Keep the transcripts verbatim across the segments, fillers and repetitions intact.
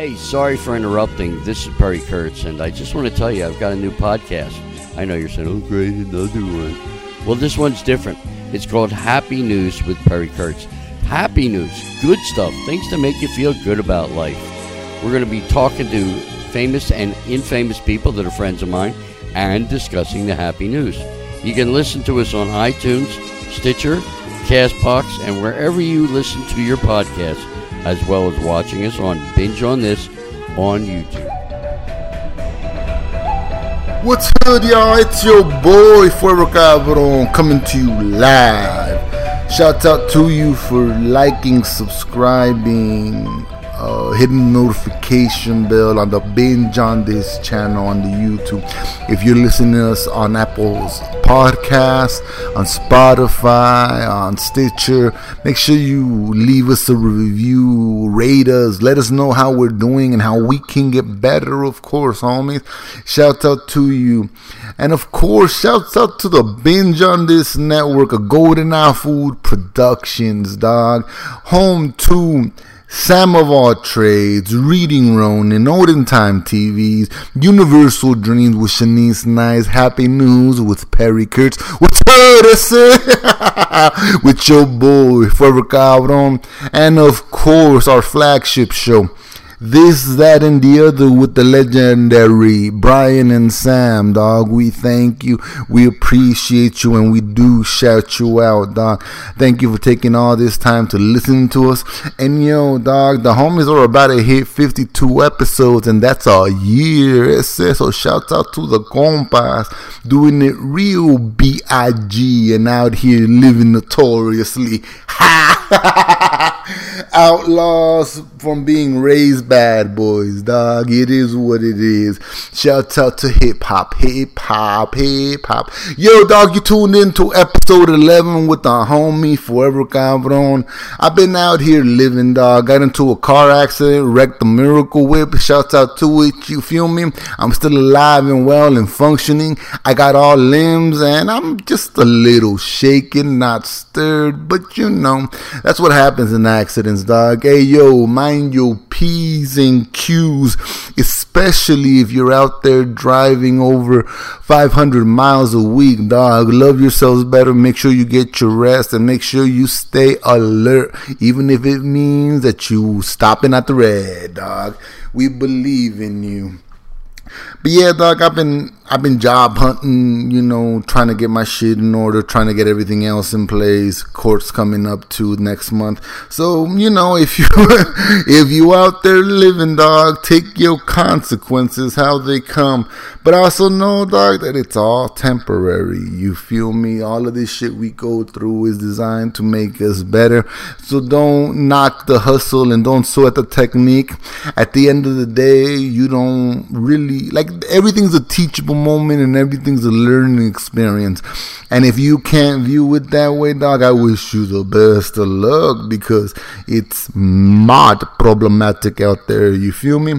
Hey, sorry for interrupting. This is Perry Kurtz, and I just want to tell you I've got a new podcast. I know you're saying, oh, great, another one. Well, this one's different. It's called Happy News with Perry Kurtz. Happy news, good stuff, things to make you feel good about life. We're going to be talking to famous and infamous people that are friends of mine and discussing the happy news. You can listen to us on iTunes, Stitcher, CastBox, and wherever you listen to your podcasts, as well as watching us on Binge on This on YouTube. What's good, y'all? It's your boy Fuego Cabrón coming to you live. Shout out to you for liking, subscribing, uh, hitting the notification bell on the Binge on This channel on the YouTube. If you're listening to us on Apple's podcast, on Spotify, on Stitcher, make sure you leave us a review, rate us, let us know how we're doing and how we can get better, of course, homies. Shout out to you. And of course, shout out to the Binge on This network of Golden Eye Food Productions, dog. Home to Sam of All Trades, Reading Ronin, Olden Time T Vs, Universal Dreams with Shanice Nice, Happy News with Perry Kurtz. What's good, it? With your boy, Fuego Cabrón. And of course, our flagship show, This, That, and the Other with the legendary Brian and Sam, dog. We thank you. We appreciate you, and we do shout you out, dog. Thank you for taking all this time to listen to us. And, yo, dog, the homies are about to hit fifty-two episodes, and that's a year. So shout out to the compas doing it real B I G and out here living notoriously. Outlaws from being raised bad boys, dog. It is what it is. Shout out to hip hop, hip hop, hip hop. Yo, dog, you tuned in to episode eleven with the homie Fuego Cabrón. I've been out here living, dog. Got into a car accident, wrecked the miracle whip. Shout out to it, you feel me? I'm still alive and well and functioning. I got all limbs and I'm just a little shaken, not stirred, but you know, that's what happens in accidents, dog. Hey, yo, mind your P's and Q's, especially if you're out there driving over five hundred miles a week, dog. Love yourselves better. Make sure you get your rest and make sure you stay alert, even if it means that you stopping at the red, dog. We believe in you. But yeah, dog, I've been I've been job hunting, you know, trying to get my shit in order, trying to get everything else in place. Court's coming up too next month, so you know, if you if you out there living, dog, take your consequences how they come. But also know, dog, that it's all temporary. You feel me? All of this shit we go through is designed to make us better. So don't knock the hustle and don't sweat the technique. At the end of the day, you don't really. Like, everything's a teachable moment and everything's a learning experience. And if you can't view it that way, dog, I wish you the best of luck, because it's not problematic out there. You feel me?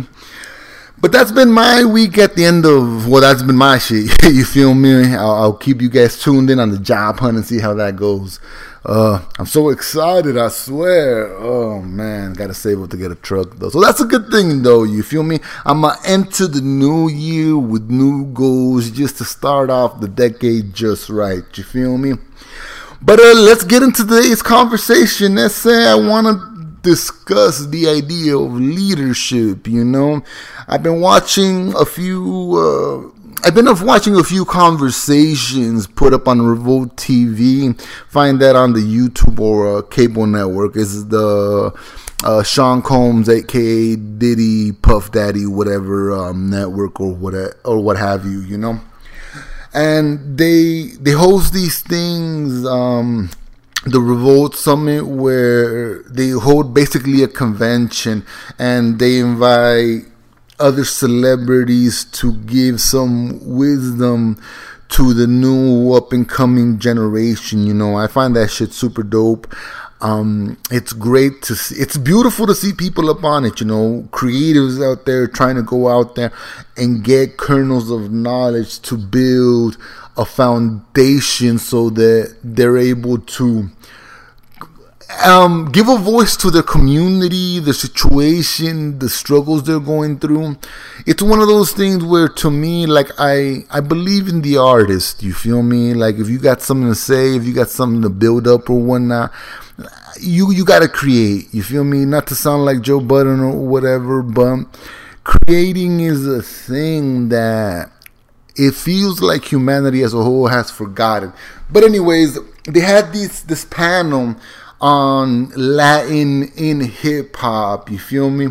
But that's been my week at the end of, well, that's been my shit. You feel me? I'll, I'll keep you guys tuned in on the job hunt and see how that goes. Uh, I'm so excited, I swear. Oh, man, gotta save up to get a truck, though. So that's a good thing, though. You feel me? I'm gonna enter the new year with new goals just to start off the decade just right. You feel me? But uh, let's get into today's conversation. Let's say I want to discuss the idea of leadership. You know, I've been watching a few uh, I've been watching a few conversations put up on Revolt T V. Find that on the YouTube or uh, cable network. Is the uh, Sean Combs, aka Diddy, Puff Daddy, whatever um, network or what or what have you, you know. And they they host these things, um the Revolt Summit, where they hold basically a convention and they invite other celebrities to give some wisdom to the new up and coming generation. You know, I find that shit super dope. Um, it's great to see. It's beautiful to see people up on it, you know, creatives out there trying to go out there and get kernels of knowledge to build a foundation so that they're able to um, give a voice to their community, the situation, the struggles they're going through. It's one of those things where, to me, like, I, I believe in the artist. You feel me? Like, if you got something to say, if you got something to build up or whatnot, you you got to create. You feel me? Not to sound like Joe Budden or whatever, but creating is a thing that it feels like humanity as a whole has forgotten. But anyways, they had this this panel on Latin in hip hop, you feel me?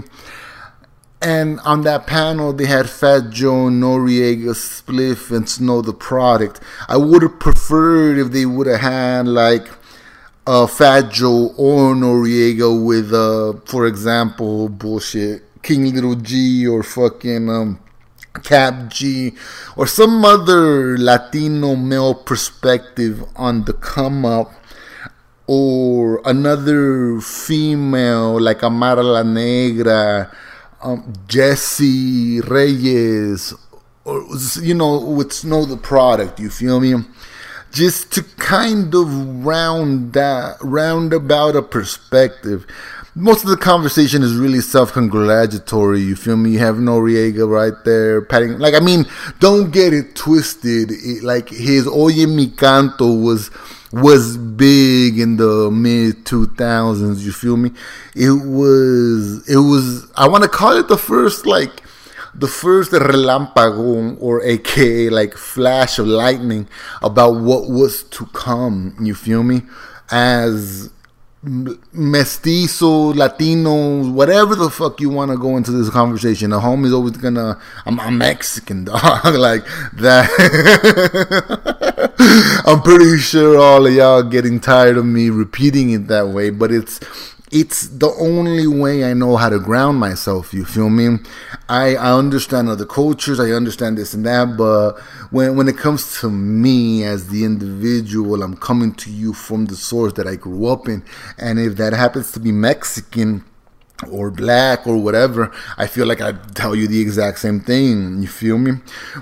And on that panel, they had Fat Joe, Noriega, Spliff, and Snow the Product. I would have preferred if they would have had like uh, Fat Joe or Noriega with, uh, for example, bullshit, King Little G or fucking um, Cap G, or some other Latino male perspective on the come up, or another female like Amara La Negra, um, Jesse Reyes, or, you know, with Snow the Product, you feel me? Just to kind of round that, round about a perspective. Most of the conversation is really self-congratulatory, you feel me? You have Noriega right there patting, like, I mean, don't get it twisted. It, like, his Oye Mi Canto was was big in the mid two thousands, you feel me? It was, it was, I want to call it the first, like, the first relampago, or aka, like, flash of lightning about what was to come, you feel me? As mestizo, Latinos, whatever the fuck you want to go into this conversation, a homie's always gonna, I'm, I'm Mexican, dog, like that. I'm pretty sure all of y'all getting tired of me repeating it that way, but it's it's the only way I know how to ground myself, you feel me? I, I understand other cultures, I understand this and that, but when when it comes to me as the individual, I'm coming to you from the source that I grew up in, and if that happens to be Mexican or black or whatever, I feel like I'd tell you the exact same thing, you feel me?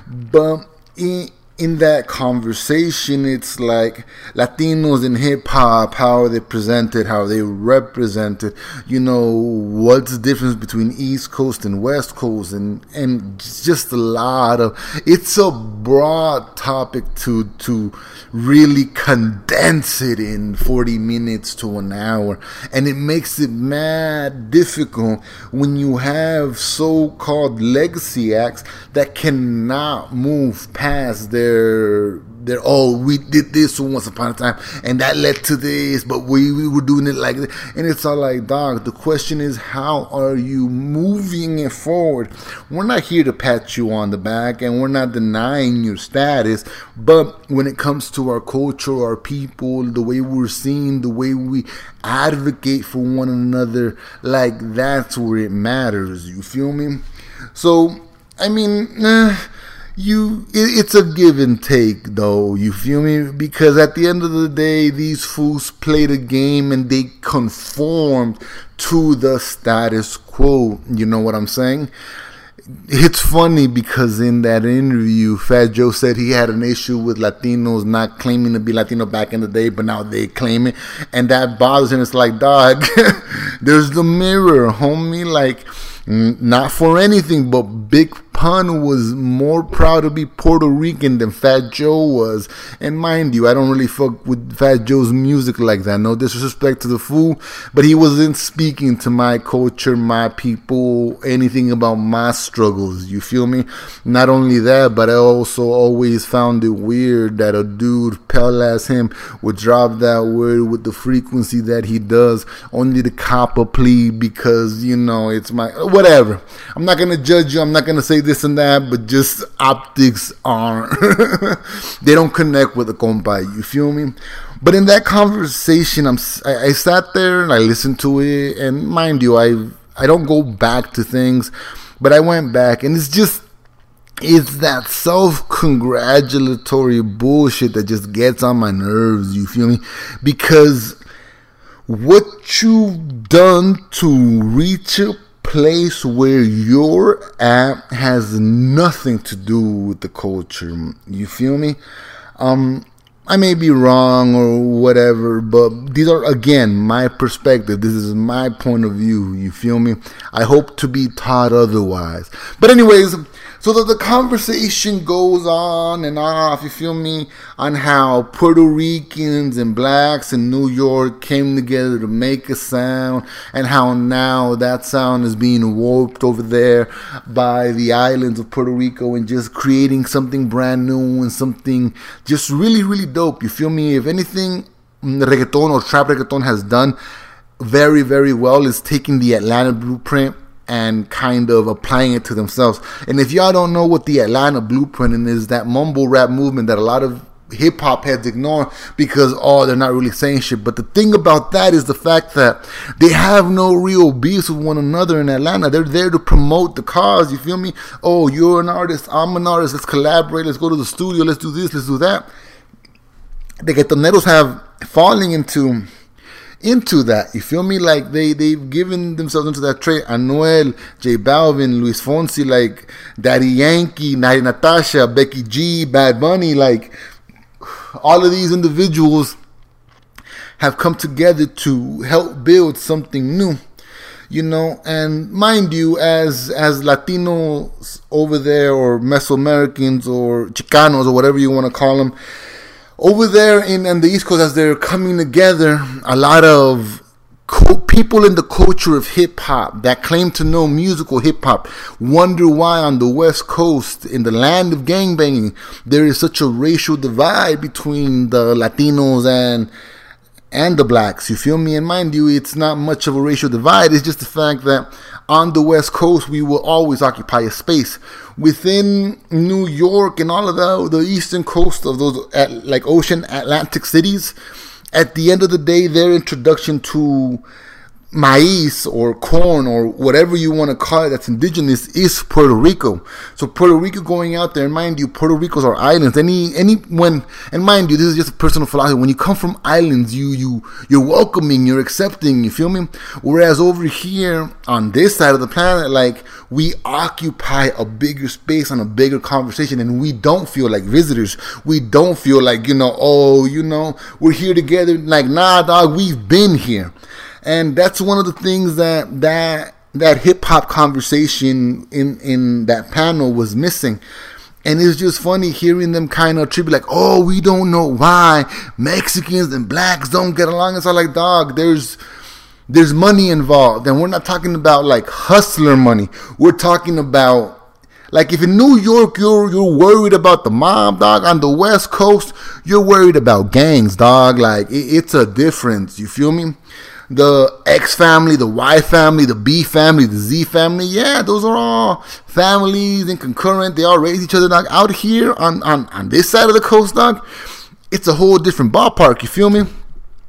But it, in that conversation, it's like Latinos in hip-hop, how are they presented, how are they represented, you know, what's the difference between East Coast and West Coast, and, and just a lot of, it's a broad topic to to really condense it in forty minutes to an hour, and it makes it mad difficult when you have so-called legacy acts that cannot move past their They're, they're, oh, we did this once upon a time, and that led to this, but we, we were doing it like this. And it's all like, dog, the question is, how are you moving it forward? We're not here to pat you on the back, and we're not denying your status, but when it comes to our culture, our people, the way we're seen, the way we advocate for one another, like, that's where it matters, you feel me? So, I mean, eh, You, it, it's a give and take, though, you feel me? Because at the end of the day, these fools played a game and they conformed to the status quo. You know what I'm saying? It's funny because in that interview, Fat Joe said he had an issue with Latinos not claiming to be Latino back in the day, but now they claim it. And that bothers him. It's like, dog, there's the mirror, homie, like... Not for anything, but Big Pun was more proud to be Puerto Rican than Fat Joe was. And mind you, I don't really fuck with Fat Joe's music like that. No disrespect to the fool, but he wasn't speaking to my culture, my people, anything about my struggles. You feel me? Not only that, but I also always found it weird that a dude pale as him would drop that word with the frequency that he does, only to cop a plea because, you know, it's my... Well, whatever. I'm not going to judge you. I'm not going to say this and that, but just optics aren't. They don't connect with the compa. You feel me? But in that conversation, I'm, I, I sat there and I listened to it. And mind you, I I don't go back to things, but I went back. And it's just, it's that self-congratulatory bullshit that just gets on my nerves. You feel me? Because what you've done to reach a place where you're at has nothing to do with the culture. You feel me? Um, I may be wrong or whatever, but these are, again, my perspective. This is my point of view. You feel me? I hope to be taught otherwise. But anyways, so that the conversation goes on and off, you feel me, on how Puerto Ricans and blacks in New York came together to make a sound, and how now that sound is being warped over there by the islands of Puerto Rico and just creating something brand new and something just really, really dope. You feel me? If anything, reggaeton or trap reggaeton has done very, very well is taking the Atlanta blueprint and kind of applying it to themselves. And if y'all don't know what the Atlanta blueprint is, that mumble rap movement that a lot of hip hop heads ignore because, oh, they're not really saying shit. But the thing about that is the fact that they have no real beefs with one another in Atlanta. They're there to promote the cause, you feel me? Oh, you're an artist, I'm an artist, let's collaborate, let's go to the studio, let's do this, let's do that. The reggaetoneros have falling into... into that, you feel me? Like they they've given themselves into that trait. Anuel, J Balvin, Luis Fonsi, like Daddy Yankee, Nari Natasha, Becky G, Bad Bunny, like all of these individuals have come together to help build something new, you know. And mind you, as as Latinos over there, or Mesoamericans, or Chicanos, or whatever you want to call them, over there in, in the East Coast, as they're coming together, a lot of co- people in the culture of hip-hop that claim to know musical hip-hop wonder why on the West Coast, in the land of gangbanging, there is such a racial divide between the Latinos and and the blacks, you feel me? And mind you, it's not much of a racial divide. It's just the fact that on the West Coast, we will always occupy a space. Within New York and all of the, the eastern coast of those at, like ocean Atlantic cities, at the end of the day, their introduction to maize or corn or whatever you want to call it that's indigenous is Puerto Rico. So Puerto Rico going out there, and mind you, Puerto Ricos are islands. Any any when and mind you, this is just a personal philosophy. When you come from islands, you you you're welcoming, you're accepting, you feel me? Whereas over here on this side of the planet, like, we occupy a bigger space and a bigger conversation, and we don't feel like visitors. We don't feel like, you know, oh, you know, we're here together. Like, nah, dog, we've been here. And that's one of the things that that that hip-hop conversation in, in that panel was missing. And it's just funny hearing them kind of attribute, like, oh, we don't know why Mexicans and blacks don't get along. It's all like, dog, there's, there's money involved. And we're not talking about, like, hustler money. We're talking about, like, if in New York you're you're worried about the mob, dog, on the West Coast you're worried about gangs, dog. Like, it, it's a difference. You feel me? The X family, the Y family, the B family, the Z family, yeah, those are all families and concurrent. They all raise each other, dog. Out here on, on, on this side of the coast, dog, it's a whole different ballpark, you feel me?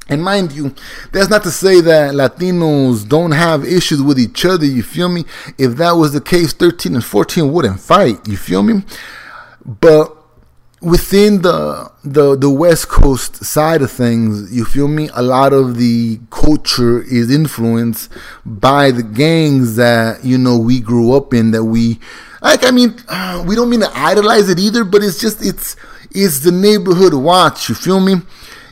And mind you, that's not to say that Latinos don't have issues with each other, you feel me? If that was the case, thirteen and fourteen wouldn't fight, you feel me? But within the, the the West Coast side of things, you feel me, a lot of the culture is influenced by the gangs that, you know, we grew up in, that we, like, I mean, uh, we don't mean to idolize it either, but it's just, it's, it's the neighborhood watch, you feel me?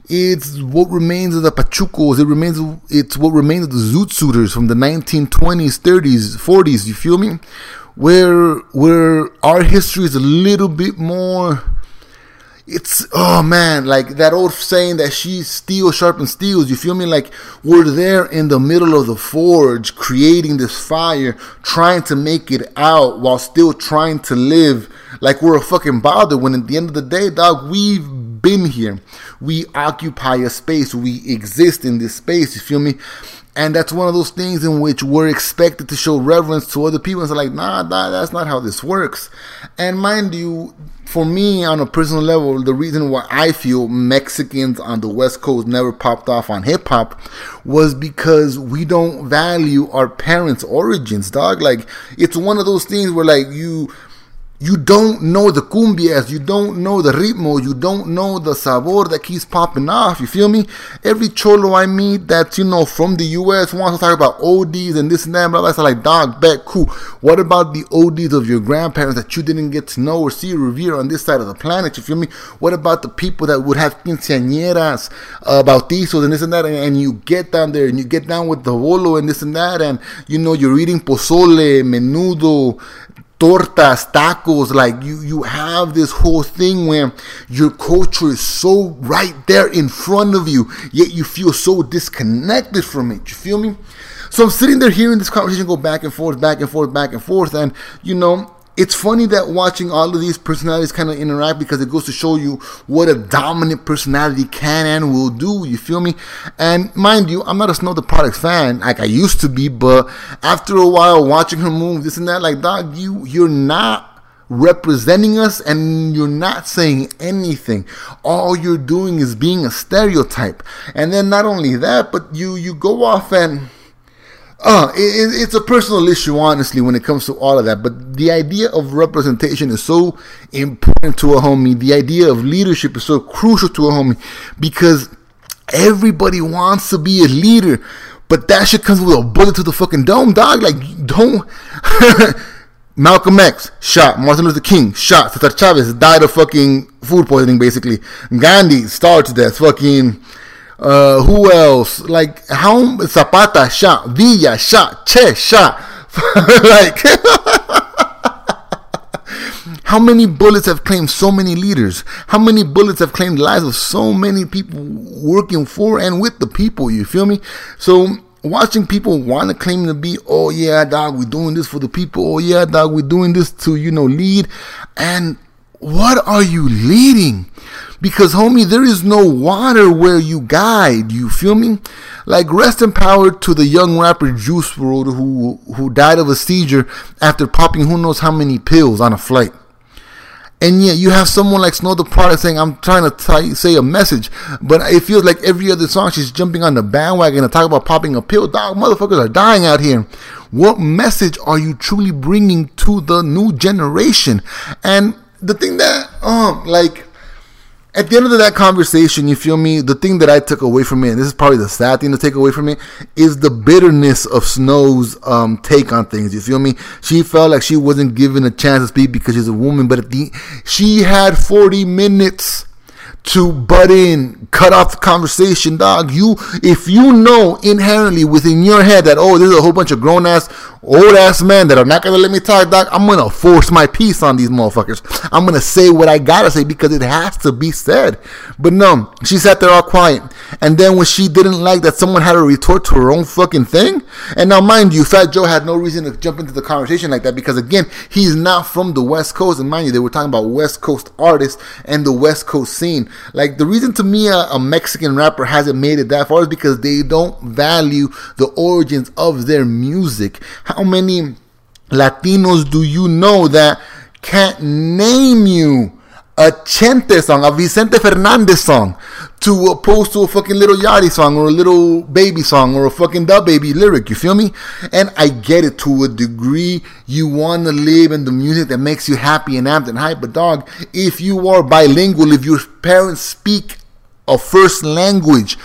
It's what remains of the Pachucos. It remains, it's what remains of the Zoot Suiters from the nineteen twenties, thirties, forties, you feel me? Where, where our history is a little bit more... It's, oh man, like that old saying that she steel sharpens steels, you feel me? Like, we're there in the middle of the forge, creating this fire, trying to make it out while still trying to live like we're a fucking bother, when at the end of the day, dog, we've been here. We occupy a space, we exist in this space, you feel me? And that's one of those things in which we're expected to show reverence to other people. It's like, nah, nah, that's not how this works. And mind you, for me, on a personal level, the reason why I feel Mexicans on the West Coast never popped off on hip-hop was because we don't value our parents' origins, dog. Like, it's one of those things where, like, you... you don't know the cumbias, you don't know the ritmo, you don't know the sabor that keeps popping off, you feel me? Every cholo I meet that's, you know, from the U S wants to talk about O Ds and this and that, and blah, blah, blah. So like, dog, bet, cool. What about the O Ds of your grandparents that you didn't get to know or see or revere on this side of the planet, you feel me? What about the people that would have quinceañeras, uh, bautizos and this and that, and, and you get down there and you get down with the bolo and this and that, and, you know, you're eating pozole, menudo, tortas, tacos, like you, you have this whole thing where your culture is so right there in front of you, yet you feel so disconnected from it, you feel me? So I'm sitting there hearing this conversation go back and forth, back and forth, back and forth, and you know, it's funny that watching all of these personalities kind of interact, because it goes to show you what a dominant personality can and will do, you feel me? And mind you, I'm not a Snow the Product fan like I used to be, but after a while watching her move, this and that, like, dog, you, you're not representing us and you're not saying anything. All you're doing is being a stereotype. And then not only that, but you, you go off and... Uh, it, it's a personal issue, honestly, when it comes to all of that. But the idea of representation is so important to a homie. The idea of leadership is so crucial to a homie, because everybody wants to be a leader, but that shit comes with a bullet to the fucking dome, dog. Like, don't... Malcolm X, shot. Martin Luther King, shot. Cesar Chavez died of fucking food poisoning, basically. Gandhi, starved to death. Fucking... Uh, who else? Like, how? Zapata shot, Villa shot, Che shot. Like, how many bullets have claimed so many leaders? How many bullets have claimed the lives of so many people working for and with the people? You feel me? So, watching people want to claim to be, oh yeah, dog, we're doing this for the people. Oh yeah, dog, we're doing this to, you know, lead. And what are you leading? Because, homie, there is no water where you guide, you feel me? Like, rest in power to the young rapper Juice world, who who died of a seizure after popping who knows how many pills on a flight. And yet you have someone like Snow the Product saying, I'm trying to t- say a message, but it feels like every other song she's jumping on the bandwagon and talking about popping a pill. Dog, motherfuckers are dying out here. What message are you truly bringing to the new generation? And the thing that, um, like... at the end of that conversation, you feel me, the thing that I took away from it, and this is probably the sad thing to take away from it, is the bitterness of Snow's um, take on things, you feel me? She felt like she wasn't given a chance to speak because she's a woman, but at the, she had forty minutes to butt in, cut off the conversation, dog. You, if you know inherently within your head that, oh, there's a whole bunch of grown-ass, old-ass men that are not going to let me talk, dog, I'm going to force my piece on these motherfuckers. I'm going to say what I got to say because it has to be said. But no, she sat there all quiet. And then when she didn't like that someone had to retort to her own fucking thing, and now mind you, Fat Joe had no reason to jump into the conversation like that because, again, he's not from the West Coast. And mind you, they were talking about West Coast artists and the West Coast scene. Like, the reason to me a, a Mexican rapper hasn't made it that far is because they don't value the origins of their music. How many Latinos do you know that can't name you a Chente song, a Vicente Fernandez song, to opposed to a fucking Lil Yachty song or a Lil Baby song or a fucking DaBaby lyric, you feel me? And I get it, to a degree, you want to live in the music that makes you happy and amped and hype, but dog, if you are bilingual, if your parents speak a first language,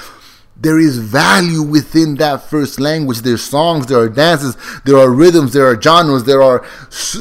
there is value within that first language. There's songs, there are dances, there are rhythms, there are genres, there are...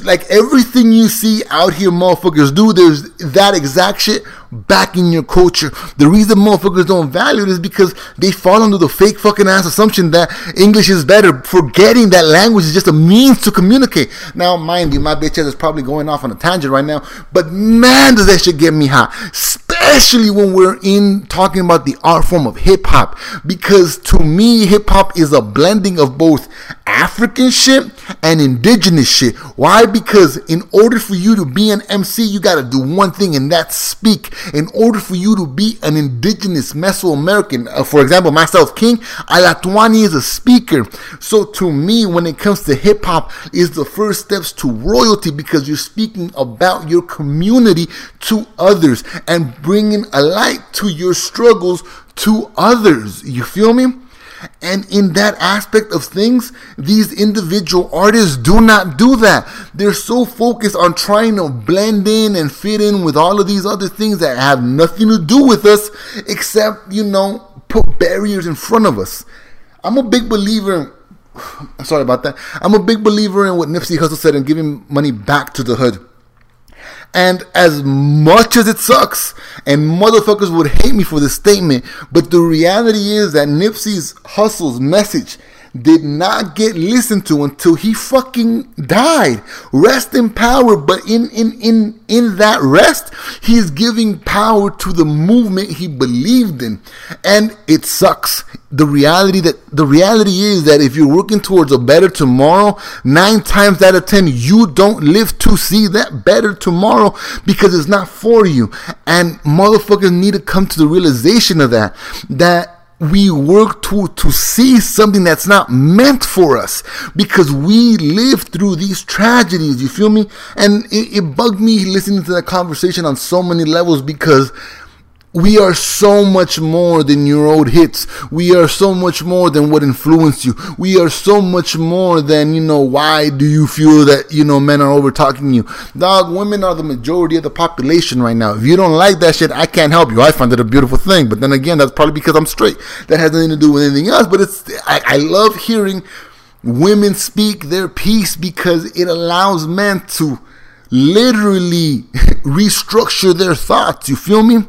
like, everything you see out here motherfuckers do, there's that exact shit back in your culture. The reason motherfuckers don't value it is because they fall under the fake fucking ass assumption that English is better, forgetting that language is just a means to communicate. Now, mind you, my bitch ass is probably going off on a tangent right now, but man, does that shit get me hot. Especially when we're in talking about the art form of hip-hop. Because to me, hip-hop is a blending of both African shit and indigenous shit. Why? Because in order for you to be an M C, you gotta do one thing, and that's speak. In order for you to be an indigenous Mesoamerican, uh, for example, myself, King Alatuani is a speaker. So to me, when it comes to hip-hop, is the first steps to royalty, because you're speaking about your community to others and bringing a light to your struggles to others. You feel me? And in that aspect of things, these individual artists do not do that. They're so focused on trying to blend in and fit in with all of these other things that have nothing to do with us except, you know, put barriers in front of us. I'm a big believer in, sorry about that. I'm a big believer in what Nipsey Hussle said and giving money back to the hood. And as much as it sucks, and motherfuckers would hate me for this statement, but the reality is that Nipsey's Hussle's message did not get listened to until he fucking died. Rest in power, but in in in in that rest, he's giving power to the movement he believed in, and it sucks. The reality that the reality is that if you're working towards a better tomorrow, nine times out of ten, you don't live to see that better tomorrow because it's not for you. And motherfuckers need to come to the realization of that. That we work to, to see something that's not meant for us because we live through these tragedies, you feel me? And it, it bugged me listening to that conversation on so many levels because we are so much more than your old hits. We are so much more than what influenced you. We are so much more than, you know, why do you feel that, you know, men are over talking you? Dog, women are the majority of the population right now. If you don't like that shit, I can't help you. I find it a beautiful thing. But then again, that's probably because I'm straight. That has nothing to do with anything else. But it's, I, I love hearing women speak their piece because it allows men to literally restructure their thoughts. You feel me?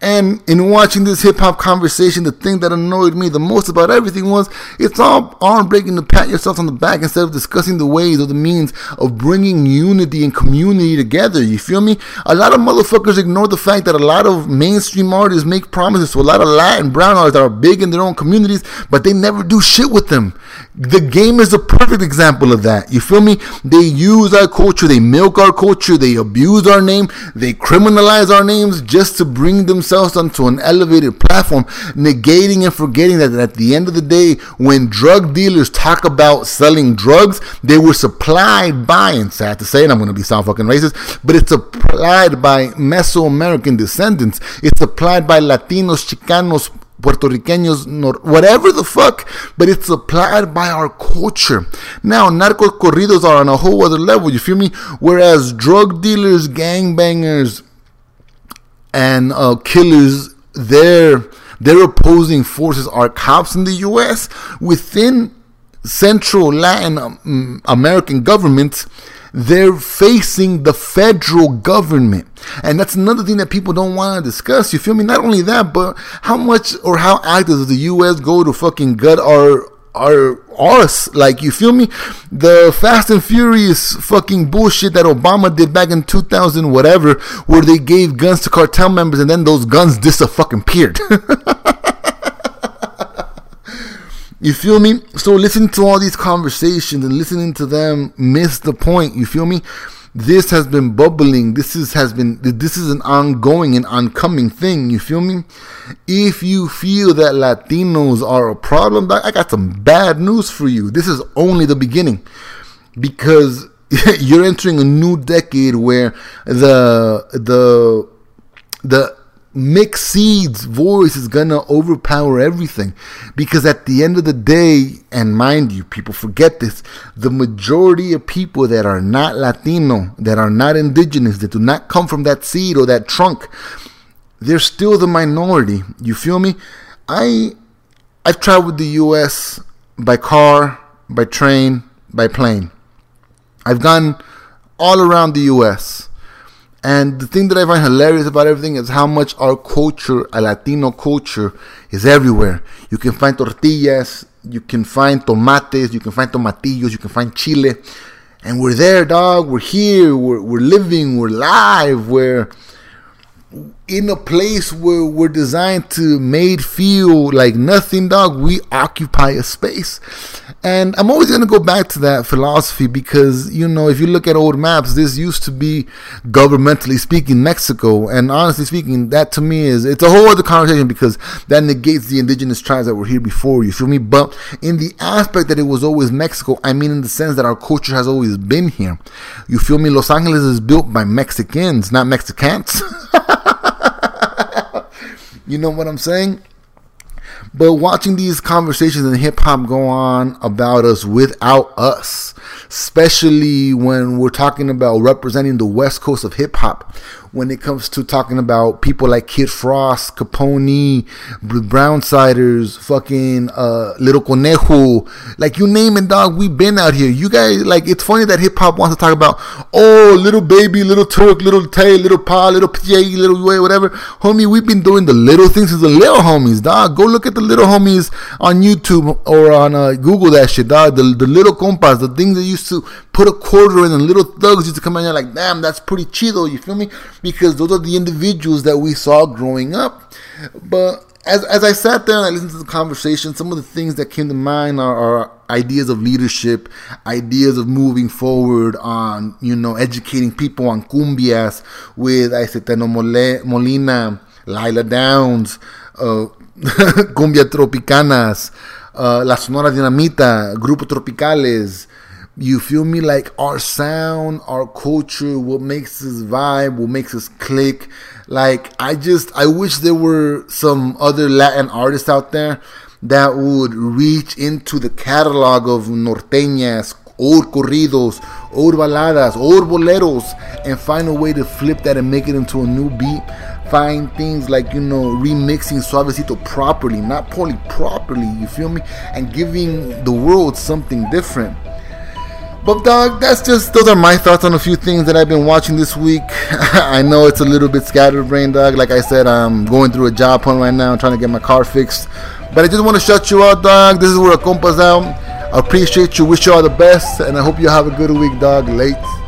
And in watching this hip-hop conversation, the thing that annoyed me the most about everything was it's all arm-breaking to pat yourself on the back instead of discussing the ways or the means of bringing unity and community together. You feel me? A lot of motherfuckers ignore the fact that a lot of mainstream artists make promises to a lot of Latin brown artists that are big in their own communities, but they never do shit with them. The Game is a perfect example of that. You feel me? They use our culture. They milk our culture. They abuse our name. They criminalize our names just to bring themselves onto an elevated platform, negating and forgetting that at the end of the day, when drug dealers talk about selling drugs, they were supplied by, and sad to say, and I'm going to be sound fucking racist, but it's supplied by Mesoamerican descendants. It's supplied by Latinos, Chicanos, Puerto Ricanos, nor- whatever the fuck, but it's supplied by our culture. Now, narco corridos are on a whole other level, you feel me? Whereas drug dealers, gangbangers, and uh, killers, their their opposing forces are cops in the U S within Central Latin um, American governments. They're facing the federal government. And that's another thing that people don't want to discuss. You feel me? Not only that, but how much or how active does the U S go to fucking gut our Are us like you feel me? The Fast and Furious fucking bullshit that Obama did back in two thousand whatever, where they gave guns to cartel members and then those guns dis-a-fucking-peared. You feel me? So listening to all these conversations and listening to them miss the point. You feel me? This has been bubbling. This is has been. This is an ongoing and oncoming thing. You feel me? If you feel that Latinos are a problem, I got some bad news for you. This is only the beginning, because you're entering a new decade where the the the mixed seeds voice is gonna overpower everything. Because at the end of the day, and mind you, people forget this, the majority of people that are not Latino, that are not indigenous, that do not come from that seed or that trunk, they're still the minority. You feel me? I I've traveled the U S by car, by train, by plane. I've gone all around the U S. And the thing that I find hilarious about everything is how much our culture, a Latino culture, is everywhere. You can find tortillas, you can find tomates, you can find tomatillos, you can find chile. And we're there, dog. We're here. We're, we're living. We're live. We're in a place where we're designed to made feel like nothing, dog. We occupy a space. And I'm always going to go back to that philosophy because, you know, if you look at old maps, this used to be, governmentally speaking, Mexico. And honestly speaking, that to me is, it's a whole other conversation because that negates the indigenous tribes that were here before, you feel me? But in the aspect that it was always Mexico, I mean in the sense that our culture has always been here. You feel me? Los Angeles is built by Mexicans, not Mexicans. You know what I'm saying? But watching these conversations in hip hop go on about us without us, especially when we're talking about representing the West Coast of hip hop, when it comes to talking about people like Kid Frost, Capone, Brownsiders, fucking uh, Little Conejo, like you name it, dog, we've been out here. You guys, like, it's funny that hip hop wants to talk about, oh, Little Baby, Little Turk, Little Tay, Little Pa, Little P A, Little Way, whatever. Homie, we've been doing the little things with the little homies, dog. Go look at the little homies on YouTube or on uh, Google that shit, dog. The, the little compas, the things that used to put a quarter in, and little thugs used to come in there like, damn, that's pretty chido, you feel me? Because those are the individuals that we saw growing up. But as as I sat there and I listened to the conversation, some of the things that came to mind are, are ideas of leadership, ideas of moving forward on, you know, educating people on cumbias with Aceteno Molina, Lila Downs, uh, Cumbia Tropicanas, uh, La Sonora Dinamita, Grupo Tropicales. You feel me? Like our sound, our culture, what makes us vibe, what makes us click. Like, I just, I wish there were some other Latin artists out there that would reach into the catalog of norteñas, old corridos, old baladas, old boleros, and find a way to flip that and make it into a new beat. Find things like, you know, remixing Suavecito properly, not poorly, properly, you feel me? And giving the world something different. But dog, that's just, those are my thoughts on a few things that I've been watching this week. I know it's a little bit scatterbrained, dog. Like I said, I'm going through a job hunt right now, trying to get my car fixed. But I just want to shout you out, dog. This is where a compa's out. I appreciate you. Wish you all the best. And I hope you have a good week, dog. Late.